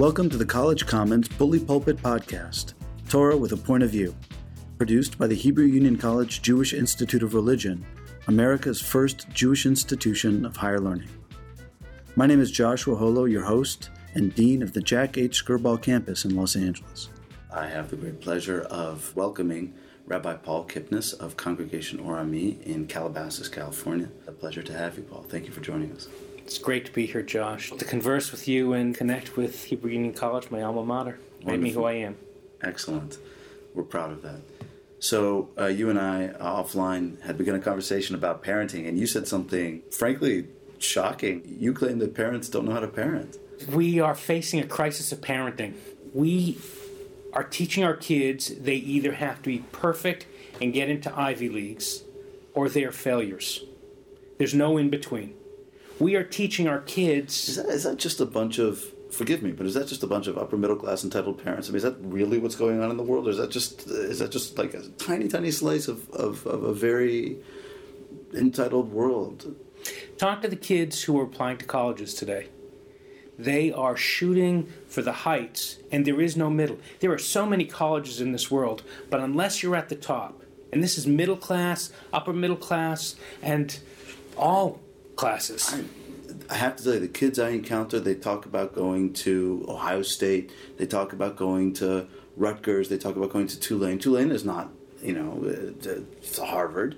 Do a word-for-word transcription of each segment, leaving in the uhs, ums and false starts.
Welcome to the College Commons Bully Pulpit Podcast, Torah with a Point of View, produced by the Hebrew Union College Jewish Institute of Religion, America's first Jewish institution of higher learning. My name is Joshua Holo, your host and Dean of the Jack H. Skirball Campus in Los Angeles. I have the great pleasure of welcoming Rabbi Paul Kipnis of Congregation Or Ami in Calabasas, California. A pleasure to have you, Paul. Thank you for joining us. It's great to be here, Josh, to converse with you and connect with Hebrew Union College, my alma mater. Wonderful. Made me who I am. Excellent. We're proud of that. So uh, you and I uh, offline had begun a conversation about parenting, and you said something, frankly, shocking. You claim that parents don't know how to parent. We are facing a crisis of parenting. We are teaching our kids they either have to be perfect and get into Ivy Leagues, or they are failures. There's no in-between. We are teaching our kids... Is that, is that just a bunch of... Forgive me, but is that just a bunch of upper middle class entitled parents? I mean, is that really what's going on in the world? Or is that just is that just like a tiny, tiny slice of, of, of a very entitled world? Talk to the kids who are applying to colleges today. They are shooting for the heights, and there is no middle. There are so many colleges in this world, but unless you're at the top, and this is middle class, upper middle class, and all classes. I, I have to tell you, the kids I encounter, they talk about going to Ohio State, they talk about going to Rutgers, they talk about going to Tulane. Tulane is not, you know, it's Harvard.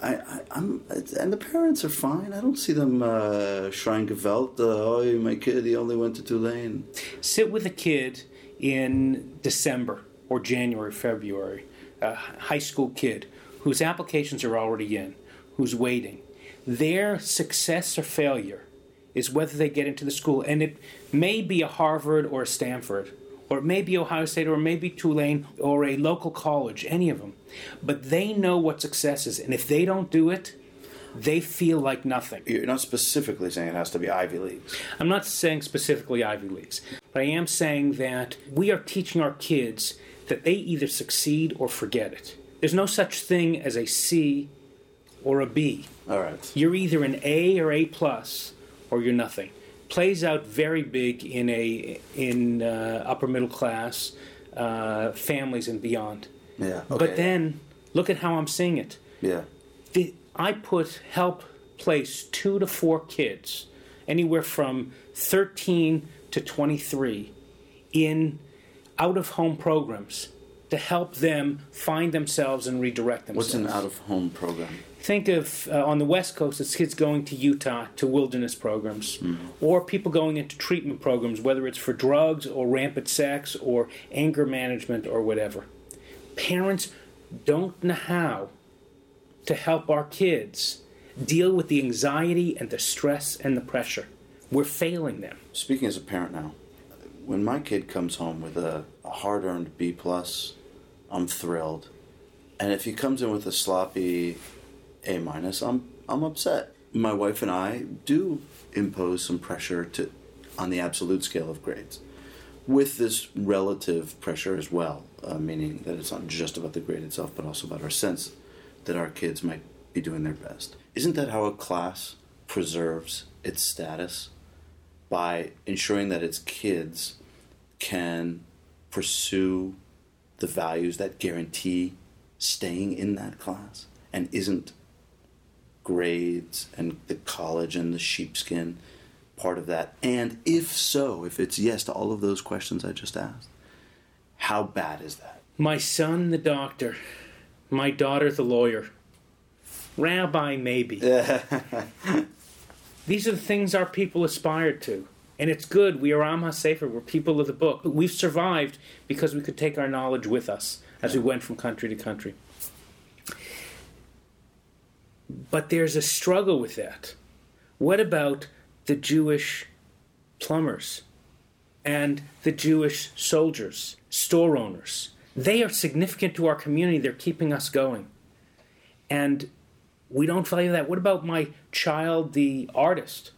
I, I, I'm, and the parents are fine. I don't see them uh, schreien gewalt, uh, oh, my kid, he only went to Tulane. Sit with a kid in December or January, February, a high school kid whose applications are already in, who's waiting. Their success or failure is whether they get into the school. And it may be a Harvard or a Stanford, or it may be Ohio State, or maybe Tulane, or a local college, any of them. But they know what success is, and if they don't do it, they feel like nothing. You're not specifically saying it has to be Ivy Leagues. I'm not saying specifically Ivy Leagues, but I am saying that we are teaching our kids that they either succeed or forget it. There's no such thing as a C or a B. All right. You're either an A or A+, or you're nothing. Plays out very big in a in uh, upper middle class uh, families and beyond. Yeah. Okay. But then look at how I'm seeing it. Yeah. The, I put help place two to four kids, anywhere from thirteen to twenty-three, in out-of-home programs to help them find themselves and redirect themselves. What's an out-of-home program? Think of, uh, on the West Coast, it's kids going to Utah to wilderness programs, mm. or people going into treatment programs, whether it's for drugs or rampant sex or anger management or whatever. Parents don't know how to help our kids deal with the anxiety and the stress and the pressure. We're failing them. Speaking as a parent now, when my kid comes home with a, a hard-earned B+, I'm thrilled. And if he comes in with a sloppy... A minus, I'm I'm upset. My wife and I do impose some pressure to, on the absolute scale of grades, with this relative pressure as well, uh, meaning that it's not just about the grade itself, but also about our sense that our kids might be doing their best. Isn't that how a class preserves its status? By ensuring that its kids can pursue the values that guarantee staying in that class and isn't grades and the college and the sheepskin part of that? And if so, if it's yes to all of those questions I just asked, how bad is that? My son, the doctor. My daughter, the lawyer. Rabbi, maybe. These are the things our people aspire to. And it's good. We are Am HaSefer. We're people of the book. We've survived because we could take our knowledge with us as yeah. we went from country to country. But there's a struggle with that. What about the Jewish plumbers and the Jewish soldiers, store owners? They are significant to our community. They're keeping us going. And we don't value that. What about my child, the artist,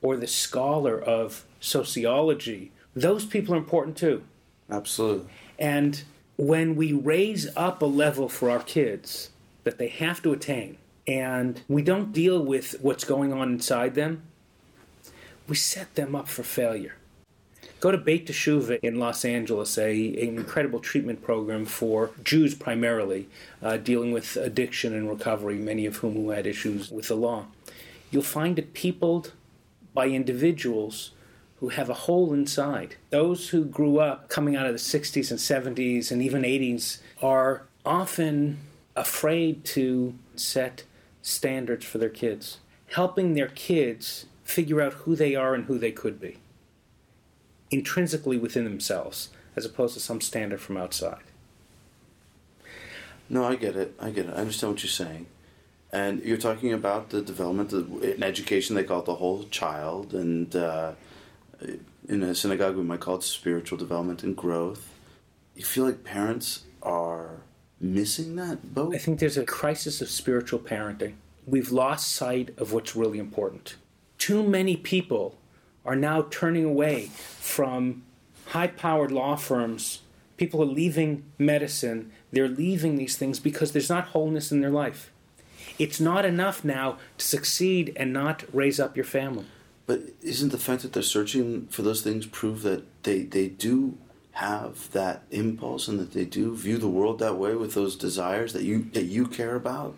or the scholar of sociology? Those people are important too. Absolutely. And when we raise up a level for our kids that they have to attain, and we don't deal with what's going on inside them, we set them up for failure. Go to Beit Teshuvah in Los Angeles, a, an incredible treatment program for Jews primarily, uh, dealing with addiction and recovery, many of whom who had issues with the law. You'll find it peopled by individuals who have a hole inside. Those who grew up coming out of the sixties and seventies and even eighties are often afraid to set standards for their kids, helping their kids figure out who they are and who they could be, intrinsically within themselves, as opposed to some standard from outside. No, I get it. I get it. I understand what you're saying. And you're talking about the development of, in education, they call it the whole child, and uh, in a synagogue we might call it spiritual development and growth. You feel like parents are missing that boat? I think there's a crisis of spiritual parenting. We've lost sight of what's really important. Too many people are now turning away from high-powered law firms. People are leaving medicine. They're leaving these things because there's not wholeness in their life. It's not enough now to succeed and not raise up your family. But isn't the fact that they're searching for those things prove that they, they do have that impulse and that they do view the world that way with those desires that you that you care about?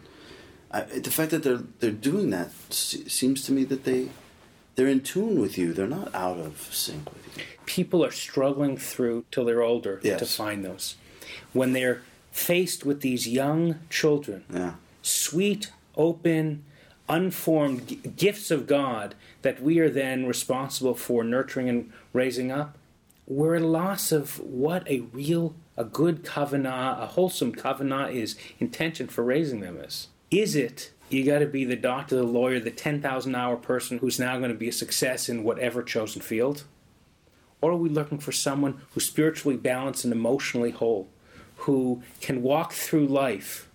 I, the fact that they're they're doing that seems to me that they they're in tune with you. They're not out of sync with you. People are struggling through till they're older yes. to find those. When they're faced with these young children. Yeah. Sweet, open, unformed g- gifts of God that we are then responsible for nurturing and raising up, we're at a loss of what a real, a good kavanah, a wholesome kavanah is, intention for raising them is. Is it, you got to be the doctor, the lawyer, the ten thousand hour person who's now going to be a success in whatever chosen field? Or are we looking for someone who's spiritually balanced and emotionally whole, who can walk through life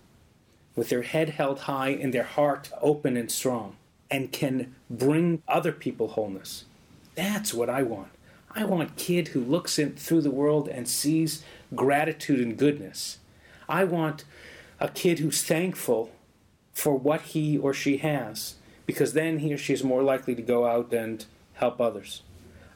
with their head held high and their heart open and strong, and can bring other people wholeness? That's what I want. I want a kid who looks in through the world and sees gratitude and goodness. I want a kid who's thankful for what he or she has, because then he or she is more likely to go out and help others.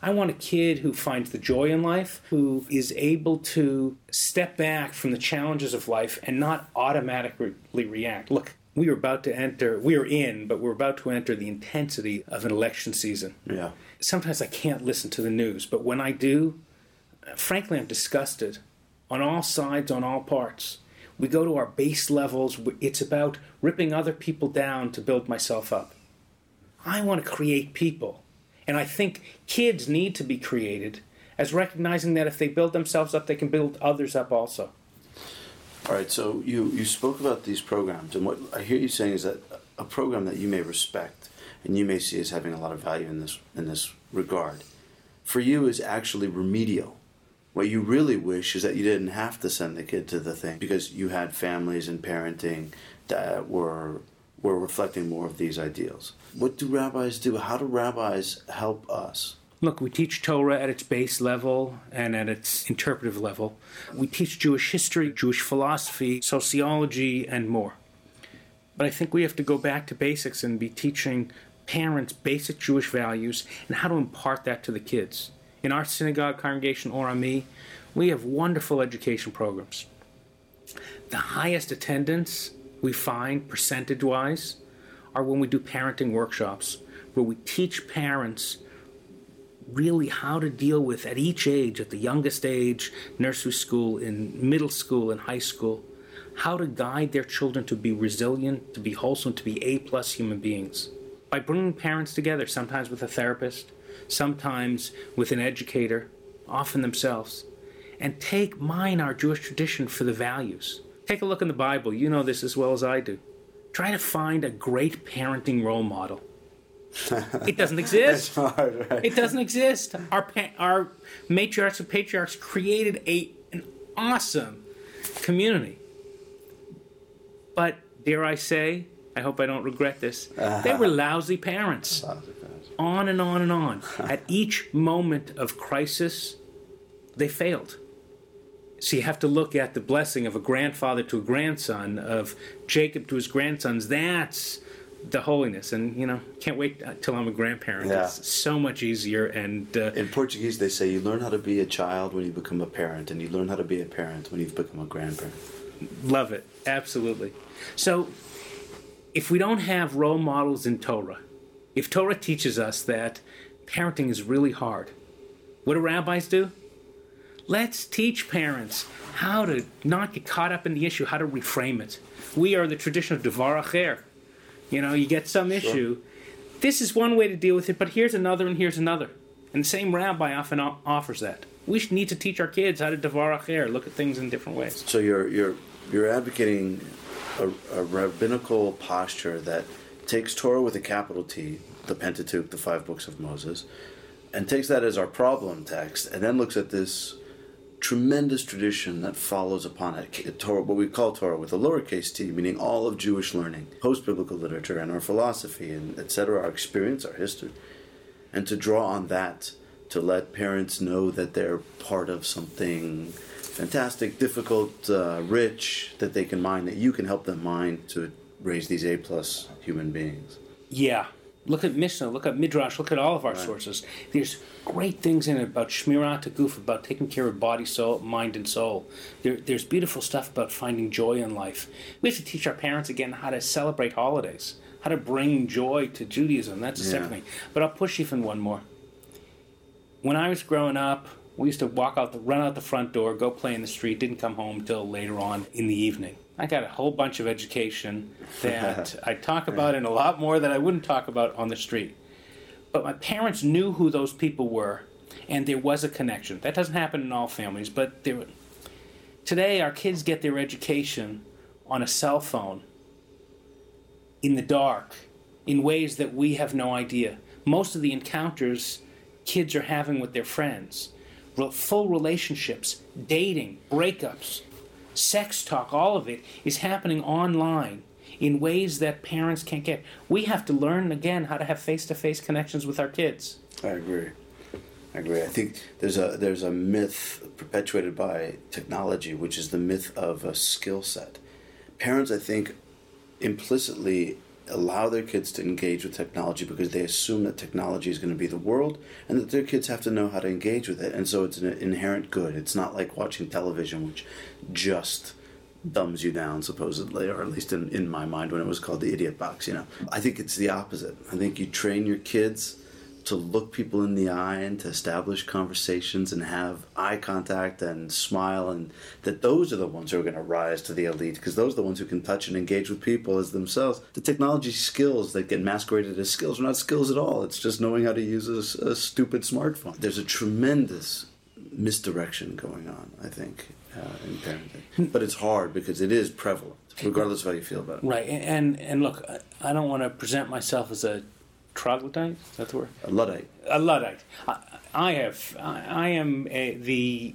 I want a kid who finds the joy in life, who is able to step back from the challenges of life and not automatically react. Look, we are about to enter, we are in, but we're about to enter the intensity of an election season. Yeah. Sometimes I can't listen to the news, but when I do, frankly, I'm disgusted on all sides, on all parts. We go to our base levels. It's about ripping other people down to build myself up. I want to create people. And I think kids need to be created as recognizing that if they build themselves up, they can build others up also. All right, so you, you spoke about these programs, and what I hear you saying is that a program that you may respect and you may see as having a lot of value in this in this regard, for you is actually remedial. What you really wish is that you didn't have to send the kid to the thing because you had families and parenting that were... we're reflecting more of these ideals. What do rabbis do? How do rabbis help us? Look, we teach Torah at its base level and at its interpretive level. We teach Jewish history, Jewish philosophy, sociology, and more. But I think we have to go back to basics and be teaching parents basic Jewish values and how to impart that to the kids. In our synagogue congregation, Or Ami, we have wonderful education programs. The highest attendance we find, percentage-wise, are when we do parenting workshops, where we teach parents really how to deal with, at each age, at the youngest age, nursery school, in middle school, and high school, how to guide their children to be resilient, to be wholesome, to be A-plus human beings. By bringing parents together, sometimes with a therapist, sometimes with an educator, often themselves, and take mine, our Jewish tradition, for the values. Take a look in the Bible. You know this as well as I do. Try to find a great parenting role model. It doesn't exist. That's hard, right? It doesn't exist. Our pa- our matriarchs and patriarchs created a an awesome community. But dare I say, I hope I don't regret this, uh-huh. They were lousy parents. Lousy parents. On and on and on. At each moment of crisis, they failed. So you have to look at the blessing of a grandfather to a grandson, of Jacob to his grandsons. That's the holiness. And, you know, can't wait till I'm a grandparent. Yeah. It's so much easier. And uh, in Portuguese, they say you learn how to be a child when you become a parent, and you learn how to be a parent when you've become a grandparent. Love it. Absolutely. So if we don't have role models in Torah, if Torah teaches us that parenting is really hard, what do rabbis do? Let's teach parents how to not get caught up in the issue, how to reframe it. We are the tradition of devar acher. You know, you get some issue. Sure. This is one way to deal with it, but here's another and here's another. And the same rabbi often o- offers that. We need to teach our kids how to devar acher, look at things in different ways. So you're you're you're advocating a, a rabbinical posture that takes Torah with a capital T, the Pentateuch, the five books of Moses, and takes that as our problem text, and then looks at this tremendous tradition that follows upon it, Torah, what we call Torah with a lowercase t, meaning all of Jewish learning, post-biblical literature, and our philosophy, and et cetera, our experience, our history, and to draw on that to let parents know that they're part of something fantastic, difficult, uh, rich, that they can mine, that you can help them mine to raise these A-plus human beings. Yeah. Look at Mishnah, look at Midrash, look at all of our right. sources. There's great things in it about Shmirat Aguf, about taking care of body, soul, mind, and soul. There, there's beautiful stuff about finding joy in life. We have to teach our parents again how to celebrate holidays, how to bring joy to Judaism. That's a yeah. separate thing. But I'll push even one more. When I was growing up, we used to walk out, the, run out the front door, go play in the street, didn't come home till later on in the evening. I got a whole bunch of education that I talk about and a lot more that I wouldn't talk about on the street. But my parents knew who those people were, and there was a connection. That doesn't happen in all families, but there, today our kids get their education on a cell phone, in the dark, in ways that we have no idea. Most of the encounters kids are having with their friends, full relationships, dating, breakups, sex talk, all of it is happening online in ways that parents can't get. We have to learn, again, how to have face-to-face connections with our kids. I agree. I agree. I think there's a there's a myth perpetuated by technology, which is the myth of a skill set. Parents, I think, implicitly allow their kids to engage with technology because they assume that technology is going to be the world and that their kids have to know how to engage with it. And so it's an inherent good. It's not like watching television, which just dumbs you down, supposedly, or at least in, in my mind when it was called the idiot box, you know. I think it's the opposite. I think you train your kids to look people in the eye and to establish conversations and have eye contact and smile, and that those are the ones who are going to rise to the elite because those are the ones who can touch and engage with people as themselves. The technology skills that get masqueraded as skills are not skills at all. It's just knowing how to use a, a stupid smartphone. There's a tremendous misdirection going on, I think, uh, in parenting. But it's hard because it is prevalent, regardless of how you feel about it. Right, and, and look, I don't want to present myself as a troglodyte? Is that the word? A Luddite. A Luddite. I, I have. I, I am a, the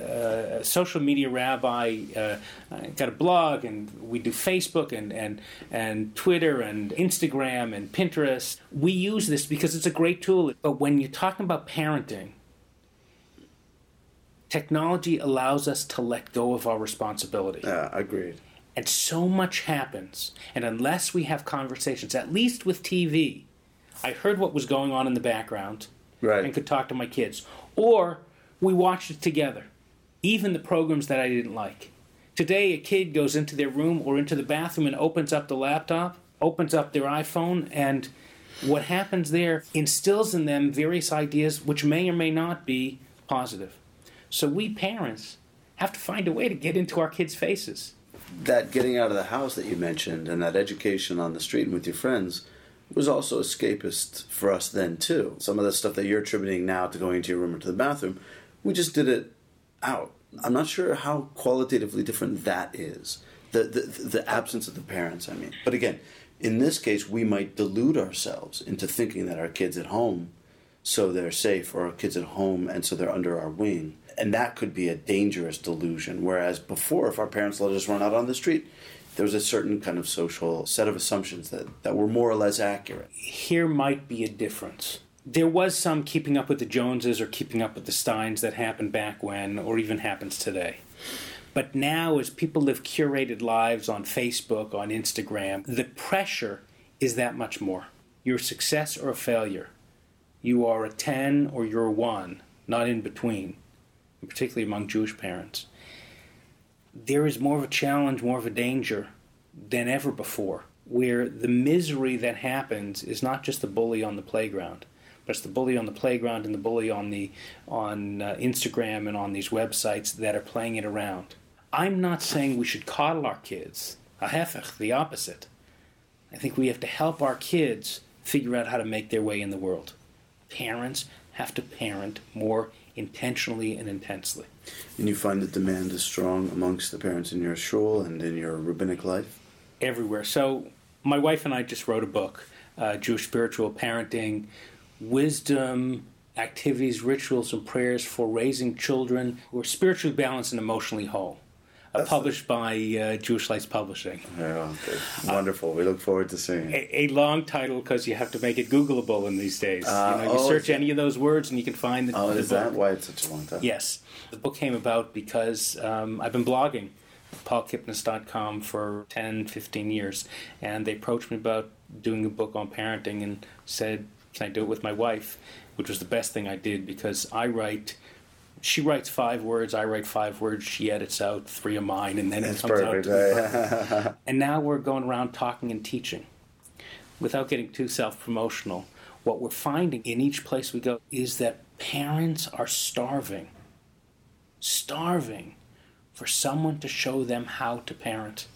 uh, social media rabbi. Uh, I got a blog, and we do Facebook and, and and Twitter and Instagram and Pinterest. We use this because it's a great tool. But when you're talking about parenting, technology allows us to let go of our responsibility. Yeah, uh, agreed. And so much happens. And unless we have conversations, at least with T V, I heard what was going on in the background right. and could talk to my kids. Or we watched it together, even the programs that I didn't like. Today, a kid goes into their room or into the bathroom and opens up the laptop, opens up their iPhone, and what happens there instills in them various ideas which may or may not be positive. So we parents have to find a way to get into our kids' faces. That getting out of the house that you mentioned and that education on the street and with your friends was also escapist for us then, too. Some of the stuff that you're attributing now to going into your room or to the bathroom, we just did it out. I'm not sure how qualitatively different that is, the the, the absence of the parents, I mean. But again, in this case, we might delude ourselves into thinking that our kids at home, so they're safe, or our kids at home, and so they're under our wing. And that could be a dangerous delusion, whereas before, if our parents let us run out on the street, there was a certain kind of social set of assumptions that, that were more or less accurate. Here might be a difference. There was some keeping up with the Joneses or keeping up with the Steins that happened back when, or even happens today. But now, as people live curated lives on Facebook, on Instagram, the pressure is that much more. You're a success or a failure. You are a ten or you're a one, not in between, particularly among Jewish parents. There is more of a challenge, more of a danger than ever before, where the misery that happens is not just the bully on the playground, but it's the bully on the playground and the bully on the on uh, Instagram and on these websites that are playing it around. I'm not saying we should coddle our kids. Hahefech, the opposite. I think we have to help our kids figure out how to make their way in the world. Parents have to parent more intentionally and intensely. And you find the demand is strong amongst the parents in your shul and in your rabbinic life? Everywhere. So my wife and I just wrote a book, uh, Jewish Spiritual Parenting, Wisdom, Activities, Rituals, and Prayers for Raising Children Who Are Spiritually Balanced and Emotionally Whole. Uh, published by uh, Jewish Lights Publishing. Yeah, okay. Wonderful. Uh, we look forward to seeing it. A, a long title because you have to make it Googleable in these days. Uh, you know, you oh, search any of those words and you can find the, oh, the book. Oh, is that why it's such a long title? Yes. The book came about because um, I've been blogging paul kipnis dot com for ten, fifteen years, and they approached me about doing a book on parenting and said, can I do it with my wife? Which was the best thing I did because I write... She writes five words, I write five words, she edits out three of mine, and then it That's comes perfect, out to right? the And now we're going around talking and teaching. Without getting too self-promotional, what we're finding in each place we go is that parents are starving, starving for someone to show them how to parent.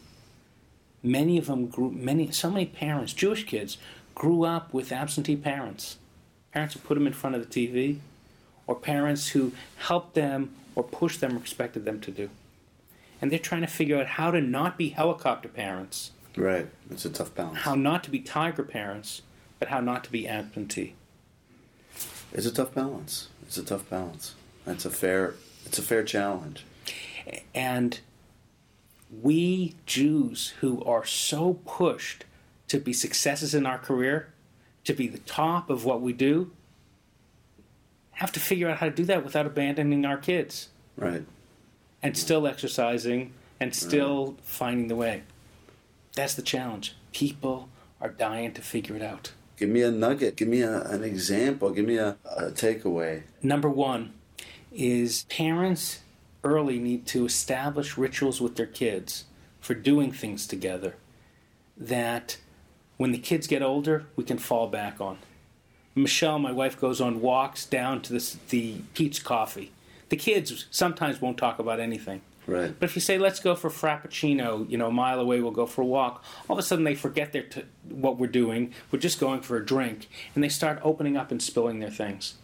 Many of them grew, many, so many parents, Jewish kids, grew up with absentee parents. Parents who put them in front of the T V, or parents who helped them or pushed them or expected them to do. And they're trying to figure out how to not be helicopter parents. Right. It's a tough balance. How not to be tiger parents, but how not to be absentee. It's a tough balance. It's a tough balance. It's a fair, it's a fair challenge. And we Jews who are so pushed to be successes in our career, to be the top of what we do, have to figure out how to do that without abandoning our kids. Right. And still exercising and still right. finding the way. That's the challenge. People are dying to figure it out. Give me a nugget. Give me a, an example. Give me a, a takeaway. Number one is parents early need to establish rituals with their kids for doing things together that when the kids get older, we can fall back on. Michelle, my wife, goes on walks down to the, the Pete's Coffee. The kids sometimes won't talk about anything. Right. But if you say, let's go for Frappuccino, you know, a mile away, we'll go for a walk, all of a sudden they forget their t- what we're doing. We're just going for a drink. And they start opening up and spilling their things.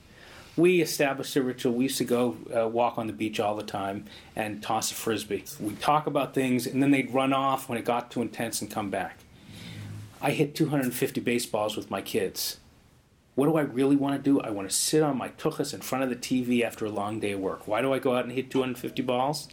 We established a ritual. We used to go uh, walk on the beach all the time and toss a Frisbee. We'd talk about things, and then they'd run off when it got too intense and come back. I hit two hundred fifty baseballs with my kids. What do I really want to do? I want to sit on my tuchus in front of the T V after a long day of work. Why do I go out and hit two hundred fifty balls?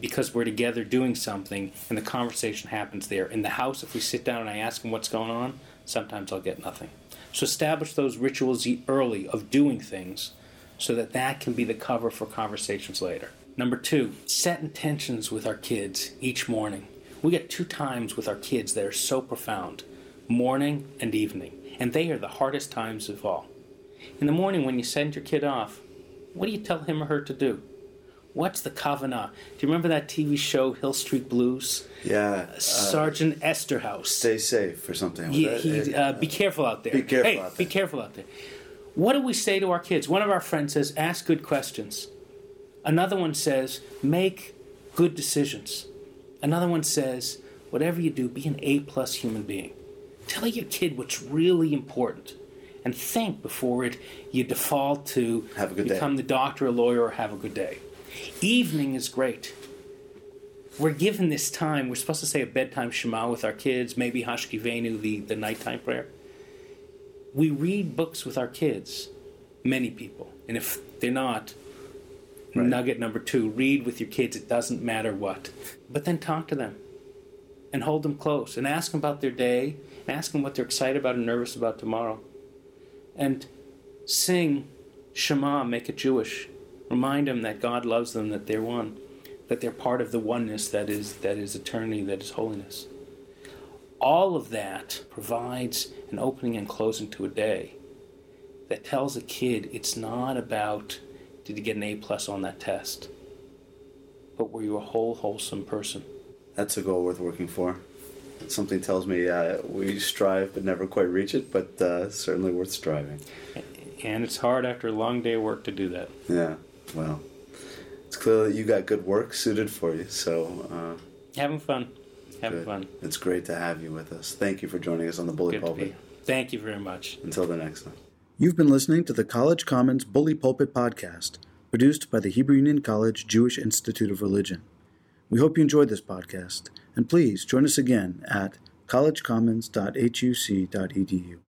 Because we're together doing something, and the conversation happens there. In the house, if we sit down and I ask them what's going on, sometimes I'll get nothing. So establish those rituals early of doing things so that that can be the cover for conversations later. Number two, set intentions with our kids each morning. We get two times with our kids that are so profound, morning and evening. And they are the hardest times of all. In the morning when you send your kid off, what do you tell him or her to do? What's the kavanah? Do you remember that T V show, Hill Street Blues? Yeah. Uh, Sergeant uh, Esterhaus. Stay safe or something. He, he, uh, be careful out there. Be careful hey, out there. Be careful out there. What do we say to our kids? One of our friends says, ask good questions. Another one says, make good decisions. Another one says, whatever you do, be an A-plus human being. Tell your kid what's really important and think before it you default to have a good become day. The doctor, a lawyer, or have a good day. Evening is great. We're given this time. We're supposed to say a bedtime Shema with our kids, maybe Hashkiveinu, the, the nighttime prayer. We read books with our kids, many people. And if they're not, right. Nugget number two, read with your kids. It doesn't matter what. But then talk to them. And hold them close. And ask them about their day. And ask them what they're excited about and nervous about tomorrow. And sing Shema, make it Jewish. Remind them that God loves them, that they're one. That they're part of the oneness that is that is eternity, that is holiness. All of that provides an opening and closing to a day that tells a kid it's not about did you get an A plus on that test, but were you a whole, wholesome person. That's a goal worth working for. Something tells me uh, we strive but never quite reach it, but uh, certainly worth striving. And it's hard after a long day of work to do that. Yeah, well, it's clear that you got good work suited for you, so... Uh, having fun. Having good. fun. It's great to have you with us. Thank you for joining us on the Bully Pulpit. Thank you very much. Until the next time. You've been listening to the College Commons Bully Pulpit Podcast, produced by the Hebrew Union College Jewish Institute of Religion. We hope you enjoyed this podcast, and please join us again at college commons dot h u c dot e d u.